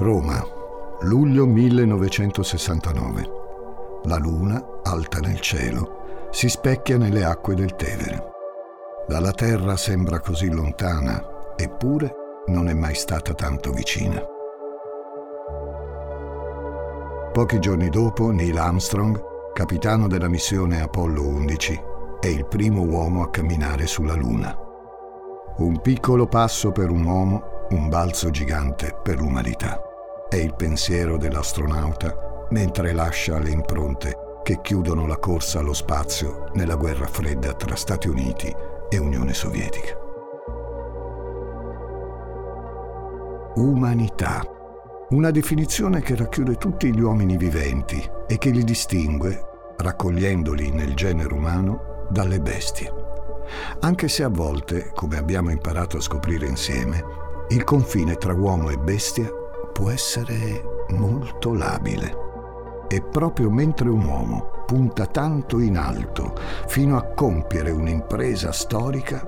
Roma, luglio 1969. La luna, alta nel cielo, si specchia nelle acque del Tevere. Dalla terra sembra così lontana, eppure non è mai stata tanto vicina. Pochi giorni dopo, Neil Armstrong, capitano della missione Apollo 11, è il primo uomo a camminare sulla luna. Un piccolo passo per un uomo, un balzo gigante per l'umanità. È il pensiero dell'astronauta mentre lascia le impronte che chiudono la corsa allo spazio nella guerra fredda tra Stati Uniti e Unione Sovietica. Umanità. Una definizione che racchiude tutti gli uomini viventi e che li distingue, raccogliendoli nel genere umano, dalle bestie. Anche se a volte, come abbiamo imparato a scoprire insieme, il confine tra uomo e bestia può essere molto labile. E proprio mentre un uomo punta tanto in alto fino a compiere un'impresa storica,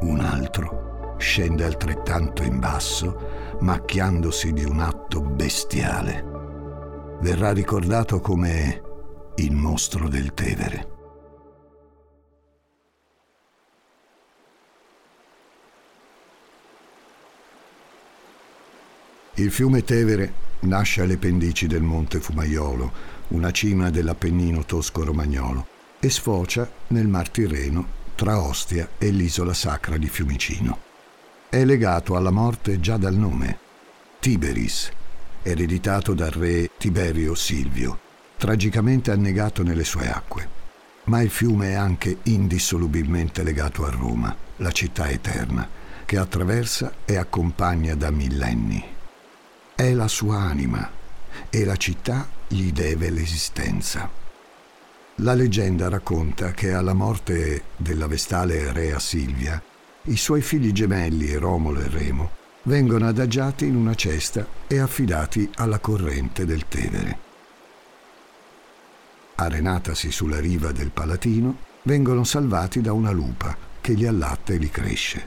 un altro scende altrettanto in basso, macchiandosi di un atto bestiale. Verrà ricordato come il mostro del Tevere. Il fiume Tevere nasce alle pendici del Monte Fumaiolo, una cima dell'Appennino tosco-romagnolo, e sfocia nel Mar Tirreno tra Ostia e l'isola sacra di Fiumicino. È legato alla morte già dal nome, Tiberis, ereditato dal re Tiberio Silvio, tragicamente annegato nelle sue acque. Ma il fiume è anche indissolubilmente legato a Roma, la città eterna, che attraversa e accompagna da millenni. È la sua anima e la città gli deve l'esistenza. La leggenda racconta che alla morte della vestale rea Silvia, i suoi figli gemelli Romolo e Remo vengono adagiati in una cesta e affidati alla corrente del Tevere. Arenatasi sulla riva del Palatino, vengono salvati da una lupa che li allatta e li cresce.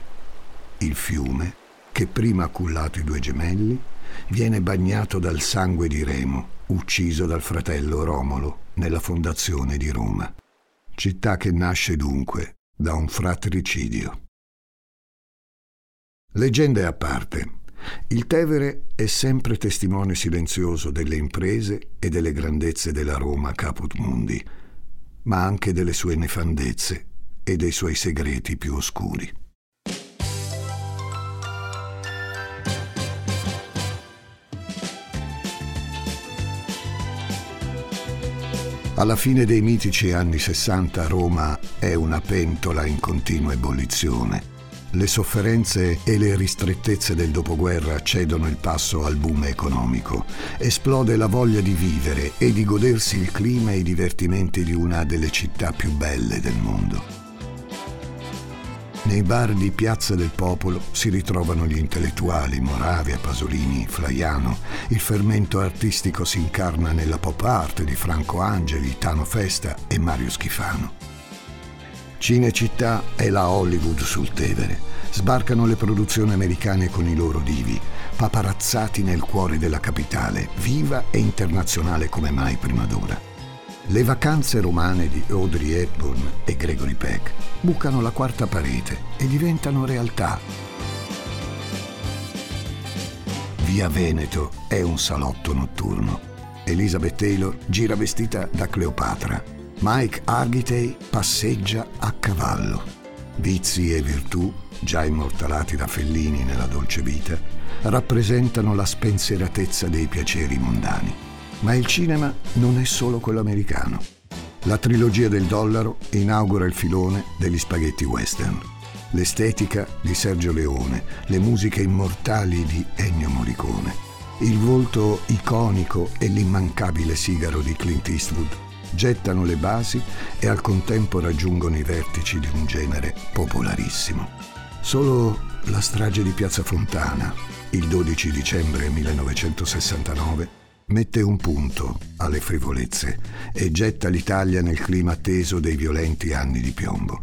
Il fiume, che prima ha cullato i due gemelli, viene bagnato dal sangue di Remo, ucciso dal fratello Romolo nella fondazione di Roma. Città che nasce dunque da un fratricidio. Leggende a parte, il Tevere è sempre testimone silenzioso delle imprese e delle grandezze della Roma Caput Mundi, ma anche delle sue nefandezze e dei suoi segreti più oscuri. Alla fine dei mitici anni 60 Roma è una pentola in continua ebollizione. Le sofferenze e le ristrettezze del dopoguerra cedono il passo al boom economico. Esplode la voglia di vivere e di godersi il clima e i divertimenti di una delle città più belle del mondo. Nei bar di Piazza del Popolo si ritrovano gli intellettuali Moravia, Pasolini, Flaiano. Il fermento artistico si incarna nella pop art di Franco Angeli, Tano Festa e Mario Schifano. Cinecittà è la Hollywood sul Tevere. Sbarcano le produzioni americane con i loro divi, paparazzati nel cuore della capitale, viva e internazionale come mai prima d'ora. Le vacanze romane di Audrey Hepburn e Gregory Peck bucano la quarta parete e diventano realtà. Via Veneto è un salotto notturno. Elizabeth Taylor gira vestita da Cleopatra. Mike Argitay passeggia a cavallo. Vizi e virtù, già immortalati da Fellini nella Dolce Vita, rappresentano la spensieratezza dei piaceri mondani. Ma il cinema non è solo quello americano. La trilogia del dollaro inaugura il filone degli spaghetti western. L'estetica di Sergio Leone, le musiche immortali di Ennio Morricone, il volto iconico e l'immancabile sigaro di Clint Eastwood gettano le basi e al contempo raggiungono i vertici di un genere popolarissimo. Solo La strage di Piazza Fontana, il 12 dicembre 1969, mette un punto alle frivolezze e getta l'Italia nel clima teso dei violenti anni di piombo.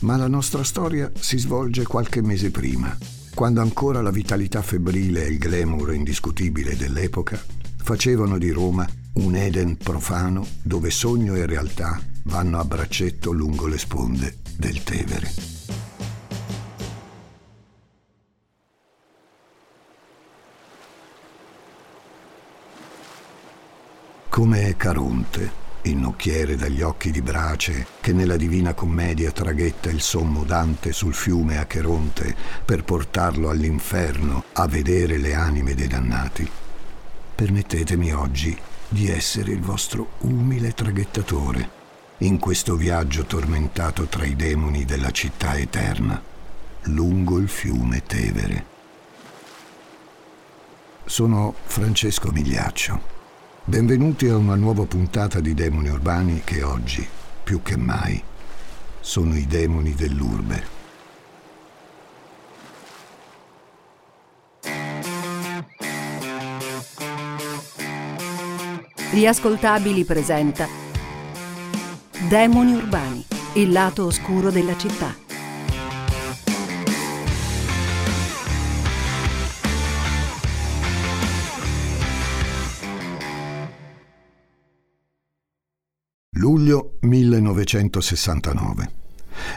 Ma la nostra storia si svolge qualche mese prima, quando ancora la vitalità febbrile e il glamour indiscutibile dell'epoca facevano di Roma un Eden profano dove sogno e realtà vanno a braccetto lungo le sponde del Tevere. Come Caronte, innocchiere dagli occhi di brace, che nella Divina Commedia traghetta il sommo Dante sul fiume Acheronte per portarlo all'inferno a vedere le anime dei dannati, permettetemi oggi di essere il vostro umile traghettatore in questo viaggio tormentato tra i demoni della città eterna, lungo il fiume Tevere. Sono Francesco Migliaccio. Benvenuti a una nuova puntata di Demoni Urbani che oggi, più che mai, sono i demoni dell'urbe. Gli Ascoltabili presenta Demoni Urbani, il lato oscuro della città. Luglio 1969.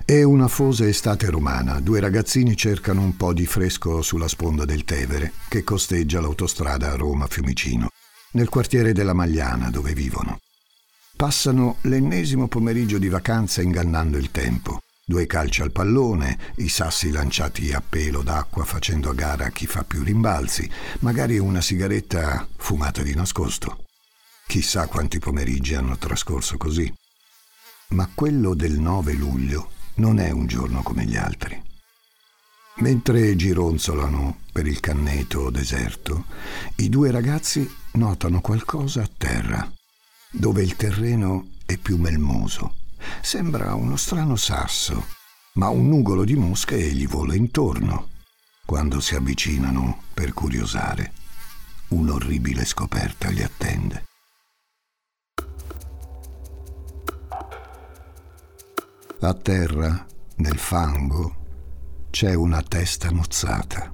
È una afosa estate romana. Due ragazzini cercano un po' di fresco sulla sponda del Tevere, che costeggia l'autostrada Roma-Fiumicino, nel quartiere della Magliana, dove vivono. Passano l'ennesimo pomeriggio di vacanza ingannando il tempo. Due calci al pallone, i sassi lanciati a pelo d'acqua facendo a gara chi fa più rimbalzi, magari una sigaretta fumata di nascosto. Chissà quanti pomeriggi hanno trascorso così. Ma quello del 9 luglio non è un giorno come gli altri. Mentre gironzolano per il canneto deserto, i due ragazzi notano qualcosa a terra, dove il terreno è più melmoso. Sembra uno strano sasso, ma un nugolo di mosche gli vola intorno. Quando si avvicinano per curiosare, un'orribile scoperta li attende. A terra, nel fango, c'è una testa mozzata.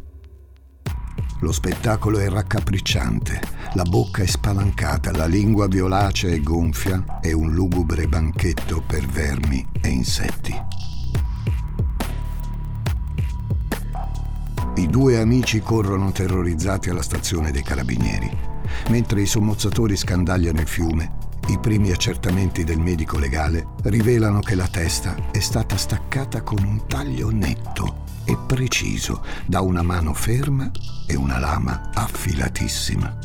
Lo spettacolo è raccapricciante, la bocca è spalancata, la lingua violacea e gonfia è un lugubre banchetto per vermi e insetti. I due amici corrono terrorizzati alla stazione dei carabinieri. Mentre i sommozzatori scandagliano il fiume, i primi accertamenti del medico legale rivelano che la testa è stata staccata con un taglio netto e preciso da una mano ferma e una lama affilatissima.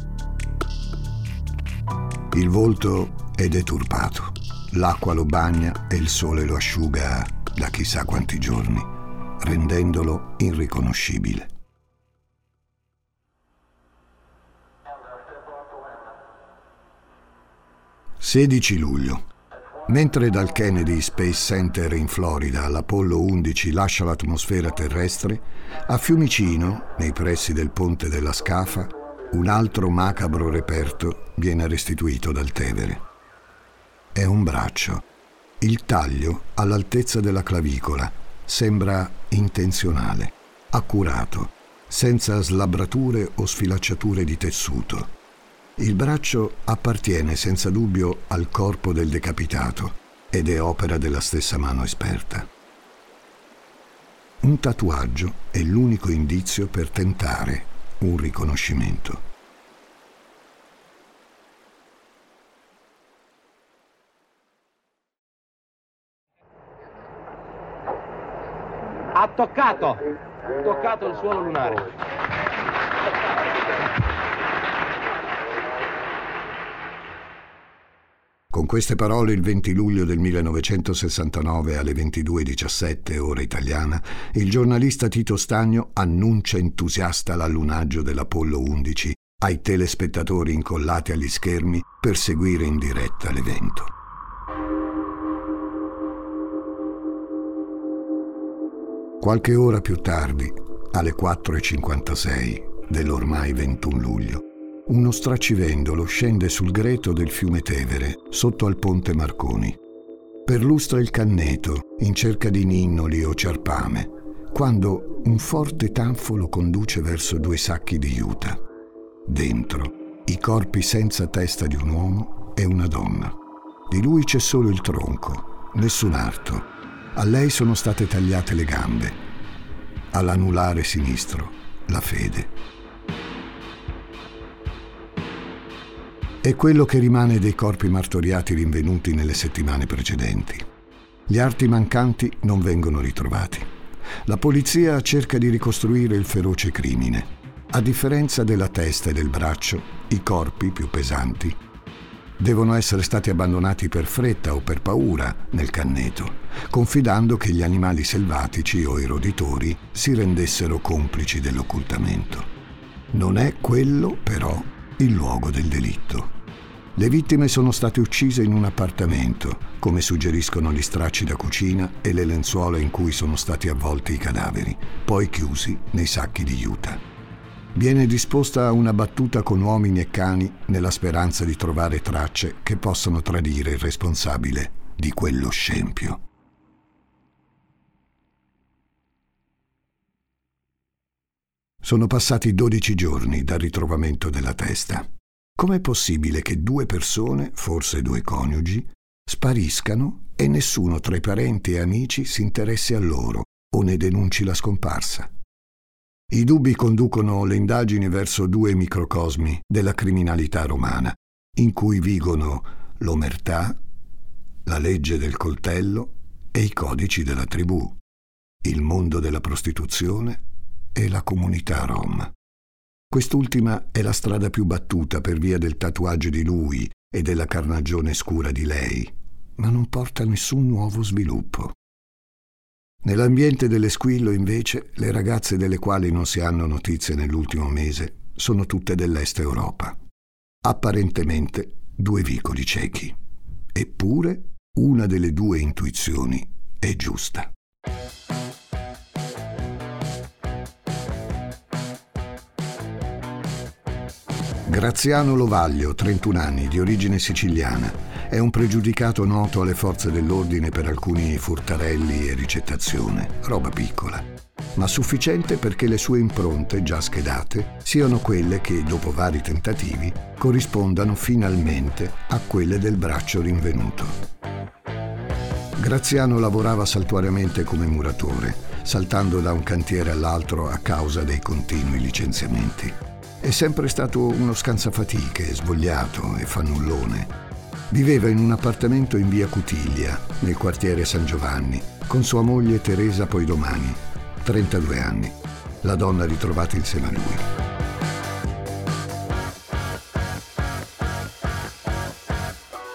Il volto è deturpato, l'acqua lo bagna e il sole lo asciuga da chissà quanti giorni, rendendolo irriconoscibile. «16 luglio. Mentre dal Kennedy Space Center in Florida l'Apollo 11 lascia l'atmosfera terrestre, a Fiumicino, nei pressi del Ponte della Scafa, un altro macabro reperto viene restituito dal Tevere. È un braccio. Il taglio, all'altezza della clavicola, sembra intenzionale, accurato, senza slabrature o sfilacciature di tessuto. Il braccio appartiene senza dubbio al corpo del decapitato ed è opera della stessa mano esperta. Un tatuaggio è l'unico indizio per tentare un riconoscimento. Ha toccato il suolo lunare. Con queste parole il 20 luglio del 1969 alle 22:17 ora italiana, il giornalista Tito Stagno annuncia entusiasta l'allunaggio dell'Apollo 11 ai telespettatori incollati agli schermi per seguire in diretta l'evento. Qualche ora più tardi, alle 4:56 dell'ormai 21 luglio, uno straccivendolo scende sul greto del fiume Tevere, sotto al ponte Marconi. Perlustra il canneto in cerca di ninnoli o ciarpame, quando un forte tanfo lo conduce verso due sacchi di juta. Dentro, i corpi senza testa di un uomo e una donna. Di lui c'è solo il tronco, nessun arto. A lei sono state tagliate le gambe. All'anulare sinistro, la fede. È quello che rimane dei corpi martoriati rinvenuti nelle settimane precedenti. Gli arti mancanti non vengono ritrovati. La polizia cerca di ricostruire il feroce crimine. A differenza della testa e del braccio, i corpi più pesanti devono essere stati abbandonati per fretta o per paura nel canneto, confidando che gli animali selvatici o i roditori si rendessero complici dell'occultamento. Non è quello, però, il luogo del delitto. Le vittime sono state uccise in un appartamento, come suggeriscono gli stracci da cucina e le lenzuola in cui sono stati avvolti i cadaveri, poi chiusi nei sacchi di juta. Viene disposta una battuta con uomini e cani nella speranza di trovare tracce che possano tradire il responsabile di quello scempio. Sono passati 12 giorni dal ritrovamento della testa. Com'è possibile che due persone, forse due coniugi, spariscano e nessuno tra i parenti e amici si interessi a loro o ne denunci la scomparsa? I dubbi conducono le indagini verso due microcosmi della criminalità romana, in cui vigono l'omertà, la legge del coltello e i codici della tribù, il mondo della prostituzione e la comunità rom. Quest'ultima è la strada più battuta per via del tatuaggio di lui e della carnagione scura di lei, ma non porta nessun nuovo sviluppo. Nell'ambiente dell'esquillo, invece, le ragazze delle quali non si hanno notizie nell'ultimo mese sono tutte dell'est Europa. Apparentemente due vicoli ciechi. Eppure una delle due intuizioni è giusta. Graziano Lovaglio, 31 anni, di origine siciliana, è un pregiudicato noto alle forze dell'ordine per alcuni furtarelli e ricettazione, roba piccola, ma sufficiente perché le sue impronte, già schedate, siano quelle che, dopo vari tentativi, corrispondano finalmente a quelle del braccio rinvenuto. Graziano lavorava saltuariamente come muratore, saltando da un cantiere all'altro a causa dei continui licenziamenti. È sempre stato uno scansafatiche, svogliato e fannullone. Viveva in un appartamento in via Cutiglia, nel quartiere San Giovanni, con sua moglie Teresa Poidomani, 32 anni, la donna ritrovata insieme a lui.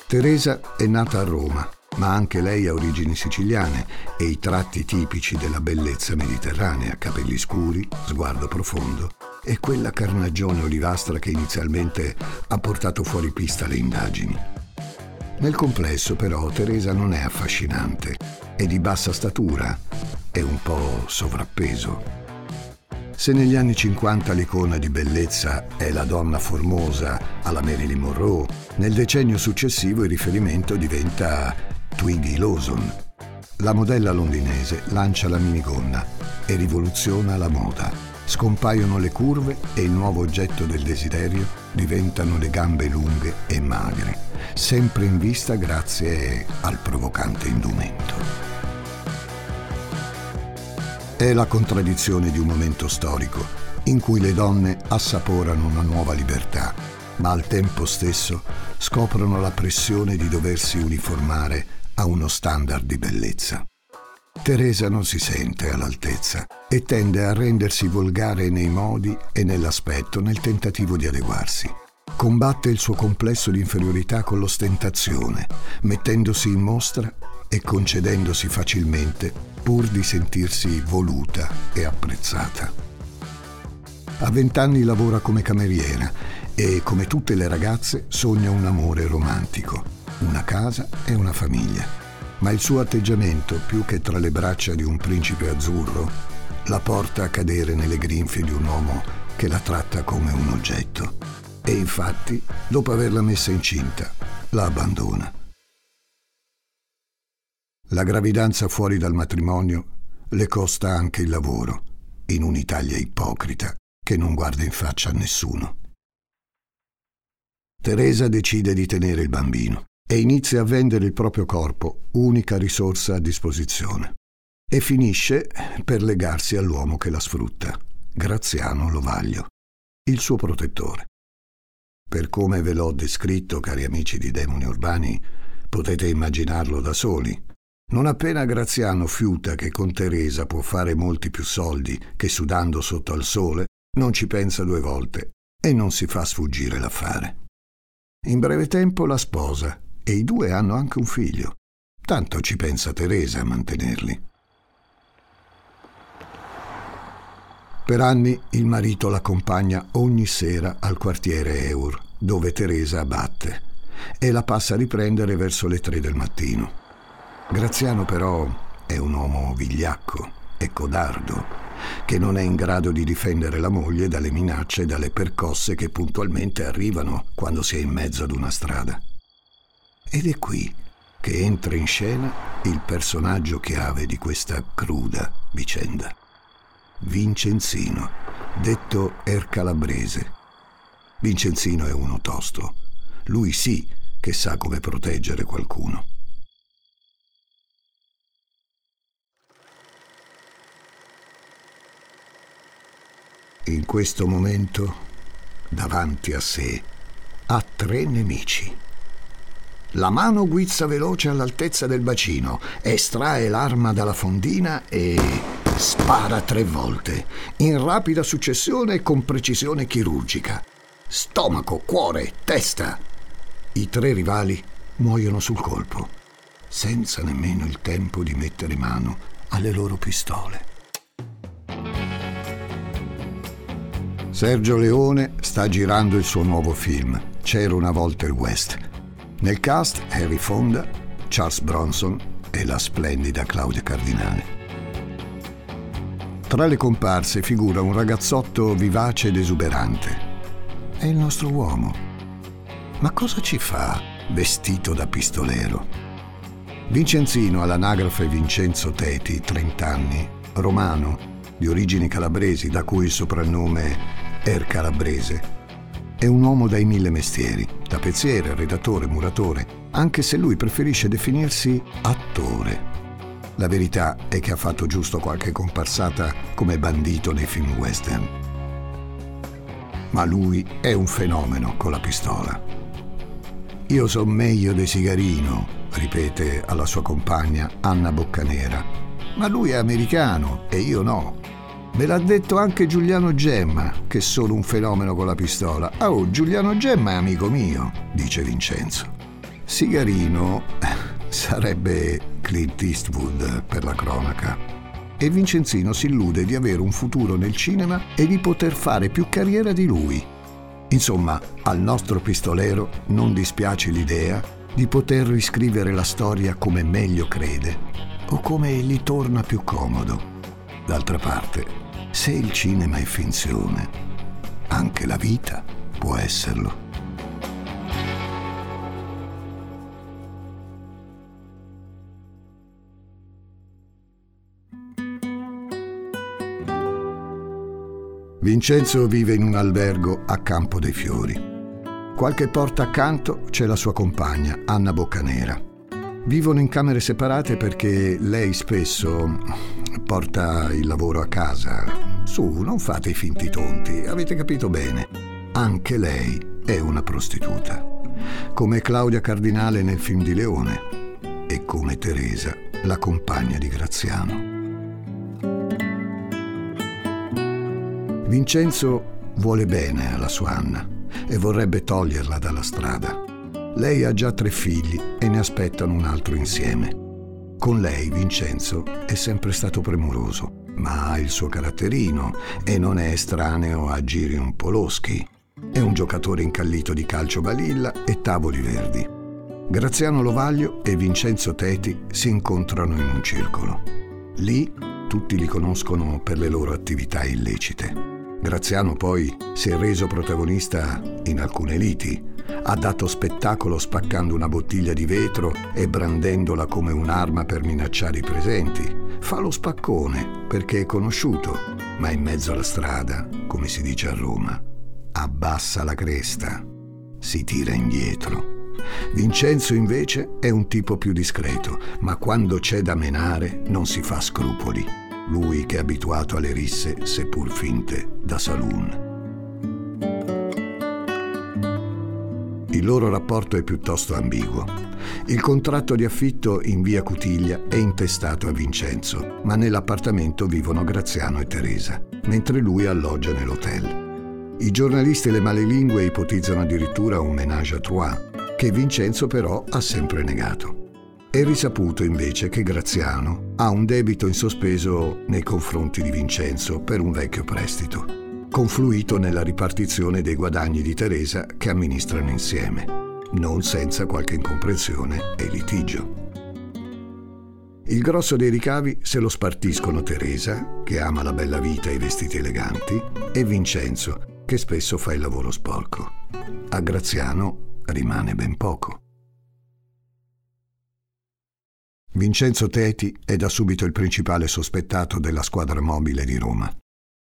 Teresa è nata a Roma, ma anche lei ha origini siciliane e i tratti tipici della bellezza mediterranea, capelli scuri, sguardo profondo e quella carnagione olivastra che inizialmente ha portato fuori pista le indagini. Nel complesso, però, Teresa non è affascinante, è di bassa statura, è un po' sovrappeso. Se negli anni 50 l'icona di bellezza è la donna formosa alla Marilyn Monroe, nel decennio successivo il riferimento diventa Twiggy Lawson. La modella londinese lancia la minigonna e rivoluziona la moda. Scompaiono le curve e il nuovo oggetto del desiderio diventano le gambe lunghe e magre, sempre in vista grazie al provocante indumento. È la contraddizione di un momento storico in cui le donne assaporano una nuova libertà, ma al tempo stesso scoprono la pressione di doversi uniformare a uno standard di bellezza. Teresa non si sente all'altezza e tende a rendersi volgare nei modi e nell'aspetto nel tentativo di adeguarsi. Combatte il suo complesso di inferiorità con l'ostentazione, mettendosi in mostra e concedendosi facilmente pur di sentirsi voluta e apprezzata. A 20 anni lavora come cameriera e, come tutte le ragazze, sogna un amore romantico, una casa e una famiglia. Ma il suo atteggiamento, più che tra le braccia di un principe azzurro, la porta a cadere nelle grinfie di un uomo che la tratta come un oggetto. E infatti, dopo averla messa incinta, la abbandona. La gravidanza fuori dal matrimonio le costa anche il lavoro, in un'Italia ipocrita che non guarda in faccia a nessuno. Teresa decide di tenere il bambino e inizia a vendere il proprio corpo, unica risorsa a disposizione, e finisce per legarsi all'uomo che la sfrutta, Graziano Lovaglio, il suo protettore. Per come ve l'ho descritto, cari amici di Demoni Urbani, potete immaginarlo da soli. Non appena Graziano fiuta che con Teresa può fare molti più soldi che sudando sotto al sole, non ci pensa due volte e non si fa sfuggire l'affare. In breve tempo la sposa e i due hanno anche un figlio. Tanto ci pensa Teresa a mantenerli. Per anni il marito l'accompagna ogni sera al quartiere Eur, dove Teresa abbatte, e la passa a riprendere verso le 3 del mattino. Graziano però è un uomo vigliacco e codardo, che non è in grado di difendere la moglie dalle minacce e dalle percosse che puntualmente arrivano quando si è in mezzo ad una strada. Ed è qui che entra in scena il personaggio chiave di questa cruda vicenda: Vincenzino, detto Er Calabrese. Vincenzino è uno tosto. Lui sì che sa come proteggere qualcuno. In questo momento, davanti a sé, ha 3 nemici. La mano guizza veloce all'altezza del bacino, estrae l'arma dalla fondina e spara 3 volte, in rapida successione e con precisione chirurgica. Stomaco, cuore, testa. I 3 rivali muoiono sul colpo, senza nemmeno il tempo di mettere mano alle loro pistole. Sergio Leone sta girando il suo nuovo film, C'era una volta il West. Nel cast Henry Fonda, Charles Bronson e la splendida Claudia Cardinale. Tra le comparse figura un ragazzotto vivace ed esuberante. È il nostro uomo. Ma cosa ci fa vestito da pistolero? Vincenzino, all'anagrafe Vincenzo Teti, 30 anni, romano, di origini calabresi, da cui il soprannome Er Calabrese, è un uomo dai 1000 mestieri, tappezziere, redattore, muratore, anche se lui preferisce definirsi attore. La verità è che ha fatto giusto qualche comparsata come bandito nei film western. Ma lui è un fenomeno con la pistola. Io so meglio de sigarino, ripete alla sua compagna Anna Boccanera. Ma lui è americano e io no. Me l'ha detto anche Giuliano Gemma, che sono un fenomeno con la pistola. Oh, Giuliano Gemma è amico mio, dice Vincenzo. Sigarino sarebbe Clint Eastwood per la cronaca, e Vincenzino si illude di avere un futuro nel cinema e di poter fare più carriera di lui. Insomma, al nostro pistolero non dispiace l'idea di poter riscrivere la storia come meglio crede o come gli torna più comodo. D'altra parte, se il cinema è finzione, anche la vita può esserlo. Vincenzo vive in un albergo a Campo dei Fiori. Qualche porta accanto c'è la sua compagna, Anna Boccanera. Vivono in camere separate perché lei spesso porta il lavoro a casa. Su, non fate i finti tonti, avete capito bene. Anche lei è una prostituta, come Claudia Cardinale nel film di Leone e come Teresa, la compagna di Graziano. Vincenzo vuole bene alla sua Anna e vorrebbe toglierla dalla strada. Lei ha già 3 figli e ne aspettano un altro insieme. Con lei Vincenzo è sempre stato premuroso, ma ha il suo caratterino e non è estraneo a giri un po' loschi. È un giocatore incallito di calcio balilla e tavoli verdi. Graziano Lovaglio e Vincenzo Teti si incontrano in un circolo. Lì tutti li conoscono per le loro attività illecite. Graziano poi si è reso protagonista in alcune liti, ha dato spettacolo spaccando una bottiglia di vetro e brandendola come un'arma per minacciare i presenti, fa lo spaccone perché è conosciuto, ma in mezzo alla strada, come si dice a Roma, abbassa la cresta, si tira indietro. Vincenzo invece è un tipo più discreto, ma quando c'è da menare non si fa scrupoli. Lui che è abituato alle risse, seppur finte, da saloon. Il loro rapporto è piuttosto ambiguo. Il contratto di affitto in via Cutiglia è intestato a Vincenzo, ma nell'appartamento vivono Graziano e Teresa, mentre lui alloggia nell'hotel. I giornalisti e le malelingue ipotizzano addirittura un ménage à trois, che Vincenzo però ha sempre negato. È risaputo invece che Graziano ha un debito in sospeso nei confronti di Vincenzo per un vecchio prestito, confluito nella ripartizione dei guadagni di Teresa che amministrano insieme, non senza qualche incomprensione e litigio. Il grosso dei ricavi se lo spartiscono Teresa, che ama la bella vita e i vestiti eleganti, e Vincenzo, che spesso fa il lavoro sporco. A Graziano rimane ben poco. Vincenzo Teti è da subito il principale sospettato della Squadra Mobile di Roma.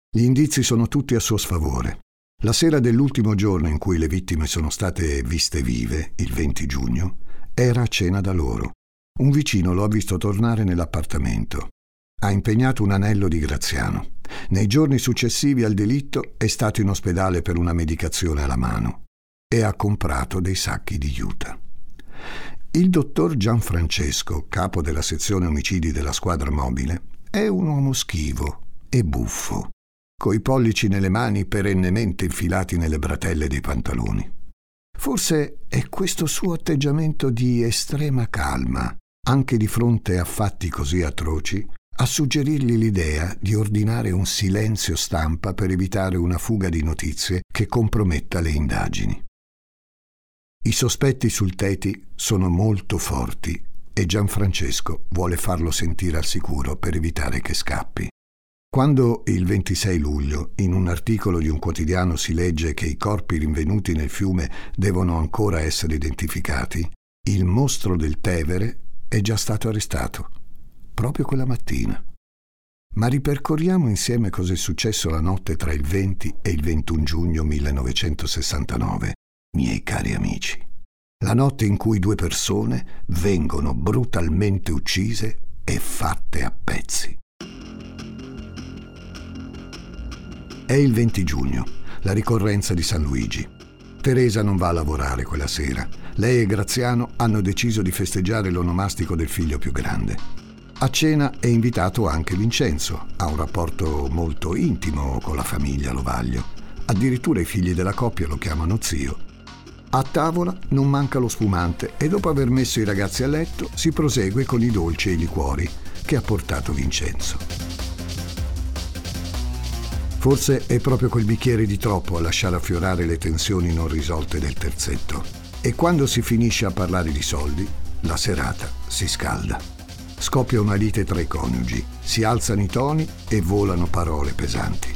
Gli indizi sono tutti a suo sfavore. La sera dell'ultimo giorno in cui le vittime sono state viste vive, il 20 giugno, era a cena da loro. Un vicino lo ha visto tornare nell'appartamento. Ha impegnato un anello di Graziano. Nei giorni successivi al delitto è stato in ospedale per una medicazione alla mano e ha comprato dei sacchi di juta. Il dottor Gianfrancesco, capo della sezione omicidi della Squadra Mobile, è un uomo schivo e buffo, coi pollici nelle mani perennemente infilati nelle bratelle dei pantaloni. Forse è questo suo atteggiamento di estrema calma, anche di fronte a fatti così atroci, a suggerirgli l'idea di ordinare un silenzio stampa per evitare una fuga di notizie che comprometta le indagini. I sospetti sul Teti sono molto forti e Gianfrancesco vuole farlo sentire al sicuro per evitare che scappi. Quando il 26 luglio in un articolo di un quotidiano si legge che i corpi rinvenuti nel fiume devono ancora essere identificati, il mostro del Tevere è già stato arrestato, proprio quella mattina. Ma ripercorriamo insieme cosa è successo la notte tra il 20 e il 21 giugno 1969. Miei cari amici, la notte in cui due persone vengono brutalmente uccise e fatte a pezzi. È il 20 giugno, la ricorrenza di San Luigi. Teresa non va a lavorare quella sera. Lei e Graziano hanno deciso di festeggiare l'onomastico del figlio più grande. A cena è invitato anche Vincenzo, ha un rapporto molto intimo con la famiglia Lovaglio. Addirittura i figli della coppia lo chiamano zio. A tavola non manca lo spumante e dopo aver messo i ragazzi a letto si prosegue con i dolci e i liquori che ha portato Vincenzo. Forse è proprio quel bicchiere di troppo a lasciare affiorare le tensioni non risolte del terzetto. E quando si finisce a parlare di soldi, la serata si scalda. Scoppia una lite tra i coniugi, si alzano i toni e volano parole pesanti.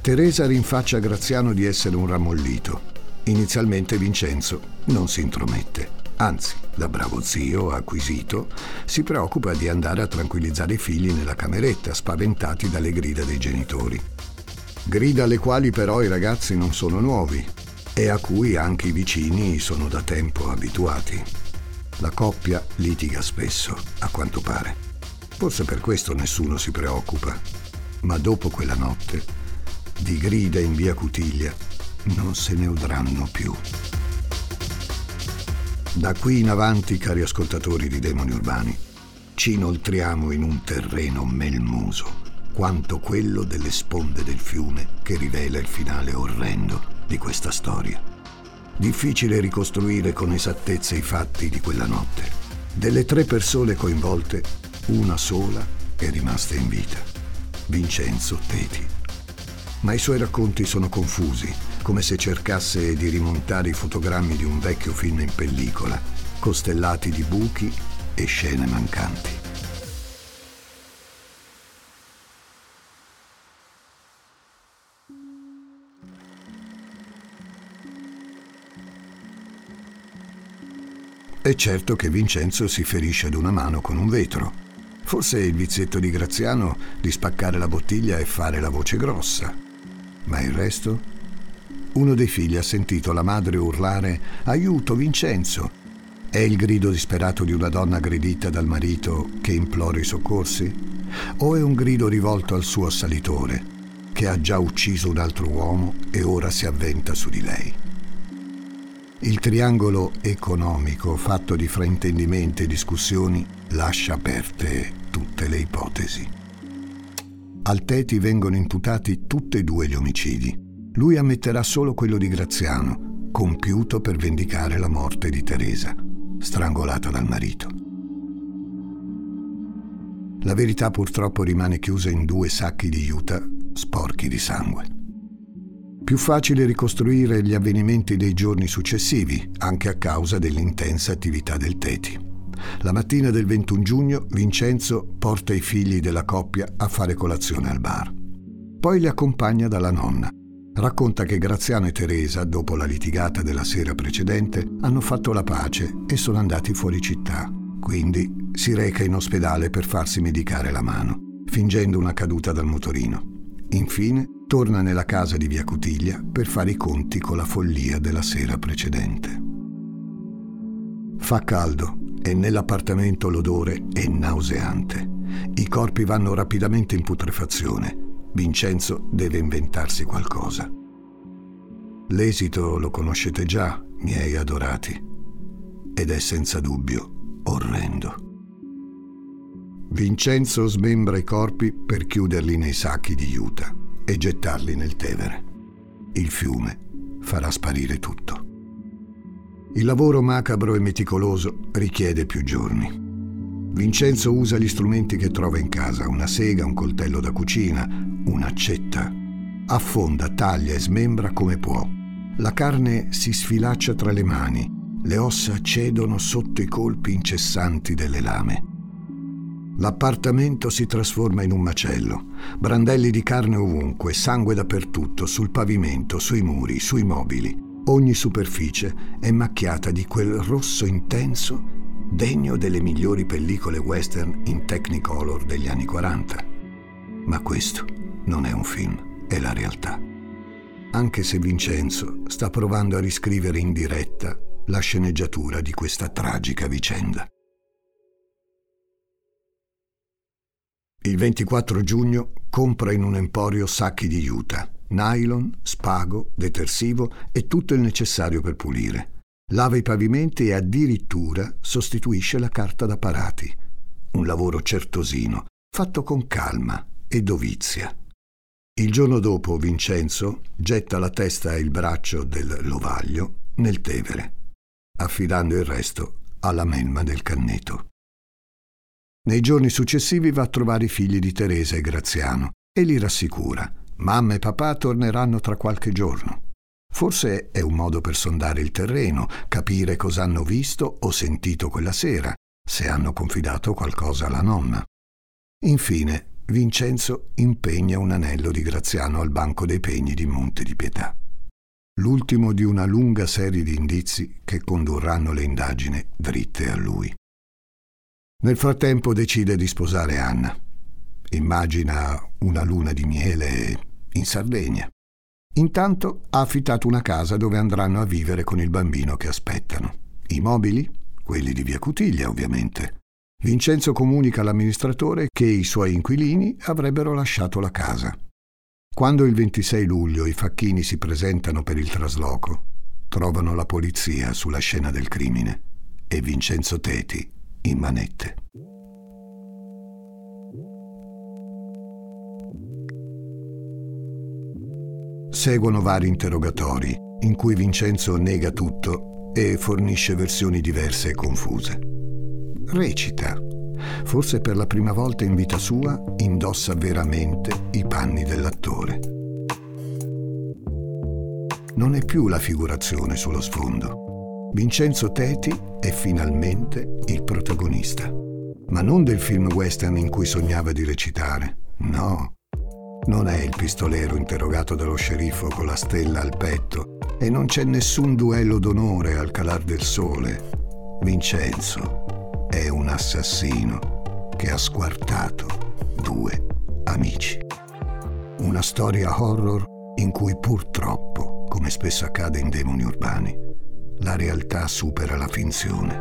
Teresa rinfaccia Graziano di essere un rammollito. Inizialmente Vincenzo non si intromette, anzi, da bravo zio acquisito, si preoccupa di andare a tranquillizzare i figli nella cameretta, spaventati dalle grida dei genitori. Grida alle quali però i ragazzi non sono nuovi e a cui anche i vicini sono da tempo abituati. La coppia litiga spesso, a quanto pare. Forse per questo nessuno si preoccupa, ma dopo quella notte, di grida in via Cutiglia, non se ne udranno più. Da qui in avanti, cari ascoltatori di Demoni Urbani, ci inoltriamo in un terreno melmoso, quanto quello delle sponde del fiume che rivela il finale orrendo di questa storia. Difficile ricostruire con esattezza i fatti di quella notte. Delle 3 persone coinvolte, una sola è rimasta in vita, Vincenzo Teti. Ma i suoi racconti sono confusi, come se cercasse di rimontare i fotogrammi di un vecchio film in pellicola, costellati di buchi e scene mancanti. È certo che Vincenzo si ferisce ad una mano con un vetro. Forse il vizietto di Graziano di spaccare la bottiglia e fare la voce grossa. Ma il resto? Uno dei figli ha sentito la madre urlare «Aiuto, Vincenzo!». È il grido disperato di una donna aggredita dal marito che implora i soccorsi? O è un grido rivolto al suo assalitore, che ha già ucciso un altro uomo e ora si avventa su di lei? Il triangolo economico, fatto di fraintendimenti e discussioni, lascia aperte tutte le ipotesi. Al Teti vengono imputati tutti e due gli omicidi. Lui ammetterà solo quello di Graziano, compiuto per vendicare la morte di Teresa, strangolata dal marito. La verità purtroppo rimane chiusa in due sacchi di juta sporchi di sangue. Più facile ricostruire gli avvenimenti dei giorni successivi, anche a causa dell'intensa attività del Teti. La mattina del 21 giugno Vincenzo porta i figli della coppia a fare colazione al bar. Poi li accompagna dalla nonna. Racconta che Graziano e Teresa, dopo la litigata della sera precedente, hanno fatto la pace e sono andati fuori città. Quindi si reca in ospedale per farsi medicare la mano, fingendo una caduta dal motorino. Infine torna nella casa di Via Cutiglia per fare i conti con la follia della sera precedente. Fa caldo e nell'appartamento l'odore è nauseante. I corpi vanno rapidamente in putrefazione. Vincenzo deve inventarsi qualcosa. L'esito lo conoscete già, miei adorati, ed è senza dubbio orrendo. Vincenzo smembra i corpi per chiuderli nei sacchi di juta e gettarli nel Tevere. Il fiume farà sparire tutto. Il lavoro macabro e meticoloso richiede più giorni. Vincenzo usa gli strumenti che trova in casa, una sega, un coltello da cucina, un'accetta. Affonda, taglia e smembra come può. La carne si sfilaccia tra le mani, le ossa cedono sotto i colpi incessanti delle lame. L'appartamento si trasforma in un macello. Brandelli di carne ovunque, sangue dappertutto, sul pavimento, sui muri, sui mobili. Ogni superficie è macchiata di quel rosso intenso degno delle migliori pellicole western in Technicolor degli anni 40. Ma questo non è un film, è la realtà. Anche se Vincenzo sta provando a riscrivere in diretta la sceneggiatura di questa tragica vicenda. Il 24 giugno compra in un emporio sacchi di juta, nylon, spago, detersivo e tutto il necessario per pulire. Lava i pavimenti e addirittura sostituisce la carta da parati. Un lavoro certosino, fatto con calma e dovizia. Il giorno dopo Vincenzo getta la testa e il braccio del Lovaglio nel Tevere, affidando il resto alla melma del Canneto. Nei giorni successivi va a trovare i figli di Teresa e Graziano e li rassicura. Mamma e papà torneranno tra qualche giorno. Forse è un modo per sondare il terreno, capire cosa hanno visto o sentito quella sera, se hanno confidato qualcosa alla nonna. Infine, Vincenzo impegna un anello di Graziano al banco dei pegni di Monte di Pietà. L'ultimo di una lunga serie di indizi che condurranno le indagini dritte a lui. Nel frattempo decide di sposare Anna. Immagina una luna di miele in Sardegna. Intanto ha affittato una casa dove andranno a vivere con il bambino che aspettano. I mobili? Quelli di Via Cutiglia, ovviamente. Vincenzo comunica all'amministratore che i suoi inquilini avrebbero lasciato la casa. Quando il 26 luglio i facchini si presentano per il trasloco, trovano la polizia sulla scena del crimine e Vincenzo Teti in manette. Seguono vari interrogatori, in cui Vincenzo nega tutto e fornisce versioni diverse e confuse. Recita. Forse per la prima volta in vita sua indossa veramente i panni dell'attore. Non è più la figurazione sullo sfondo. Vincenzo Teti è finalmente il protagonista. Ma non del film western in cui sognava di recitare. No. Non è il pistolero interrogato dallo sceriffo con la stella al petto e non c'è nessun duello d'onore al calar del sole. Vincenzo è un assassino che ha squartato due amici. Una storia horror in cui purtroppo, come spesso accade in Demoni Urbani, la realtà supera la finzione.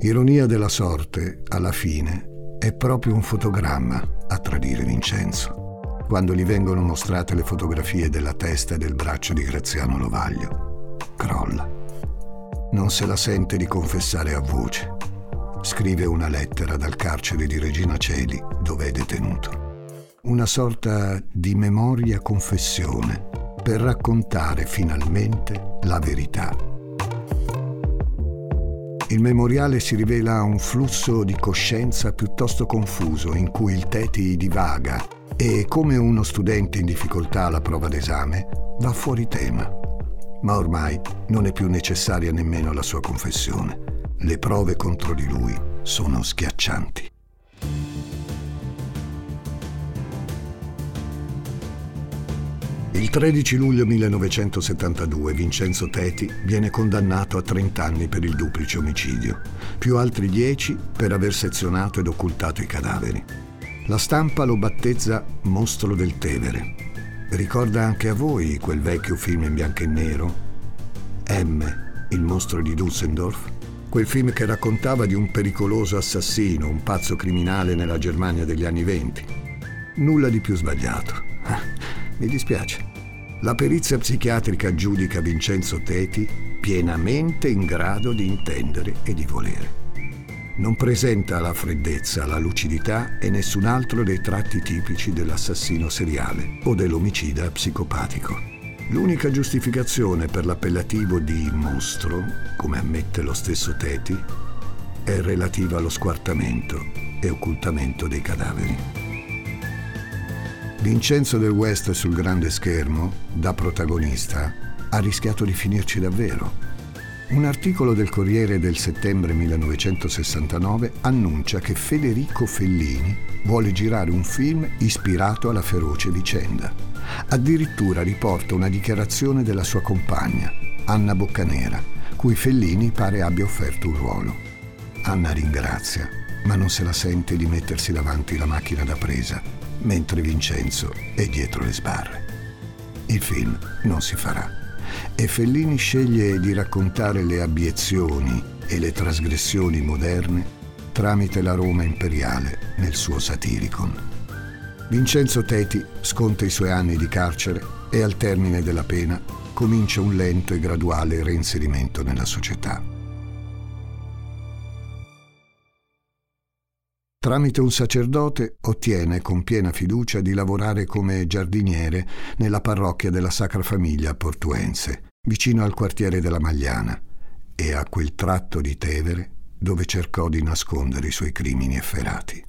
Ironia della sorte, alla fine, è proprio un fotogramma a tradire Vincenzo, quando gli vengono mostrate le fotografie della testa e del braccio di Graziano Lovaglio. Crolla. Non se la sente di confessare a voce. Scrive una lettera dal carcere di Regina Coeli, dove è detenuto. Una sorta di memoria-confessione per raccontare finalmente la verità. Il memoriale si rivela un flusso di coscienza piuttosto confuso in cui il Teti divaga e, come uno studente in difficoltà alla prova d'esame, va fuori tema. Ma ormai non è più necessaria nemmeno la sua confessione. Le prove contro di lui sono schiaccianti. Il 13 luglio 1972 Vincenzo Teti viene condannato a 30 anni per il duplice omicidio, più altri 10 per aver sezionato ed occultato i cadaveri. La stampa lo battezza Mostro del Tevere. Ricorda anche a voi quel vecchio film in bianco e nero? M, il mostro di Düsseldorf? Quel film che raccontava di un pericoloso assassino, un pazzo criminale nella Germania degli anni 20. Nulla di più sbagliato. Mi dispiace. La perizia psichiatrica giudica Vincenzo Teti pienamente in grado di intendere e di volere. Non presenta la freddezza, la lucidità e nessun altro dei tratti tipici dell'assassino seriale o dell'omicida psicopatico. L'unica giustificazione per l'appellativo di mostro, come ammette lo stesso Teti, è relativa allo squartamento e occultamento dei cadaveri. Vincenzo del West sul grande schermo, da protagonista, ha rischiato di finirci davvero. Un articolo del Corriere del settembre 1969 annuncia che Federico Fellini vuole girare un film ispirato alla feroce vicenda. Addirittura riporta una dichiarazione della sua compagna, Anna Boccanera, cui Fellini pare abbia offerto un ruolo. Anna ringrazia, ma non se la sente di mettersi davanti la macchina da presa, mentre Vincenzo è dietro le sbarre. Il film non si farà e Fellini sceglie di raccontare le abiezioni e le trasgressioni moderne tramite la Roma imperiale nel suo Satiricon. Vincenzo Teti sconta i suoi anni di carcere e al termine della pena comincia un lento e graduale reinserimento nella società. Tramite un sacerdote ottiene con piena fiducia di lavorare come giardiniere nella parrocchia della Sacra Famiglia portuense, vicino al quartiere della Magliana e a quel tratto di Tevere dove cercò di nascondere i suoi crimini efferati.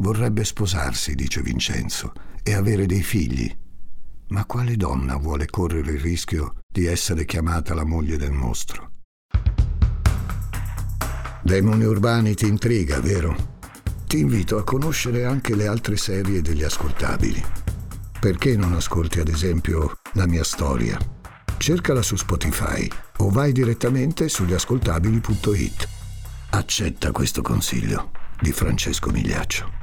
Vorrebbe sposarsi, dice Vincenzo, e avere dei figli. Ma quale donna vuole correre il rischio di essere chiamata la moglie del mostro? Demoni Urbani ti intriga, vero? Ti invito a conoscere anche le altre serie degli Ascoltabili. Perché non ascolti ad esempio La mia storia? Cercala su Spotify o vai direttamente sugli ascoltabili.it. Accetta questo consiglio di Francesco Migliaccio.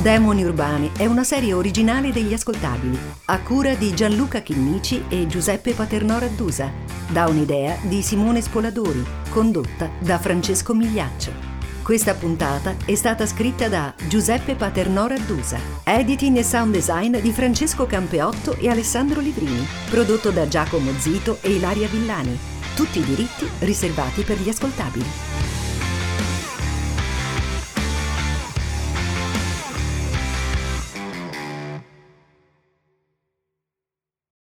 Demoni Urbani è una serie originale degli Ascoltabili, a cura di Gianluca Chinnici e Giuseppe Paternò Raddusa, da un'idea di Simone Spoladori, condotta da Francesco Migliaccio. Questa puntata è stata scritta da Giuseppe Paternò Raddusa, editing e sound design di Francesco Campeotto e Alessandro Livrini, prodotto da Giacomo Zito e Ilaria Villani, tutti i diritti riservati per gli Ascoltabili.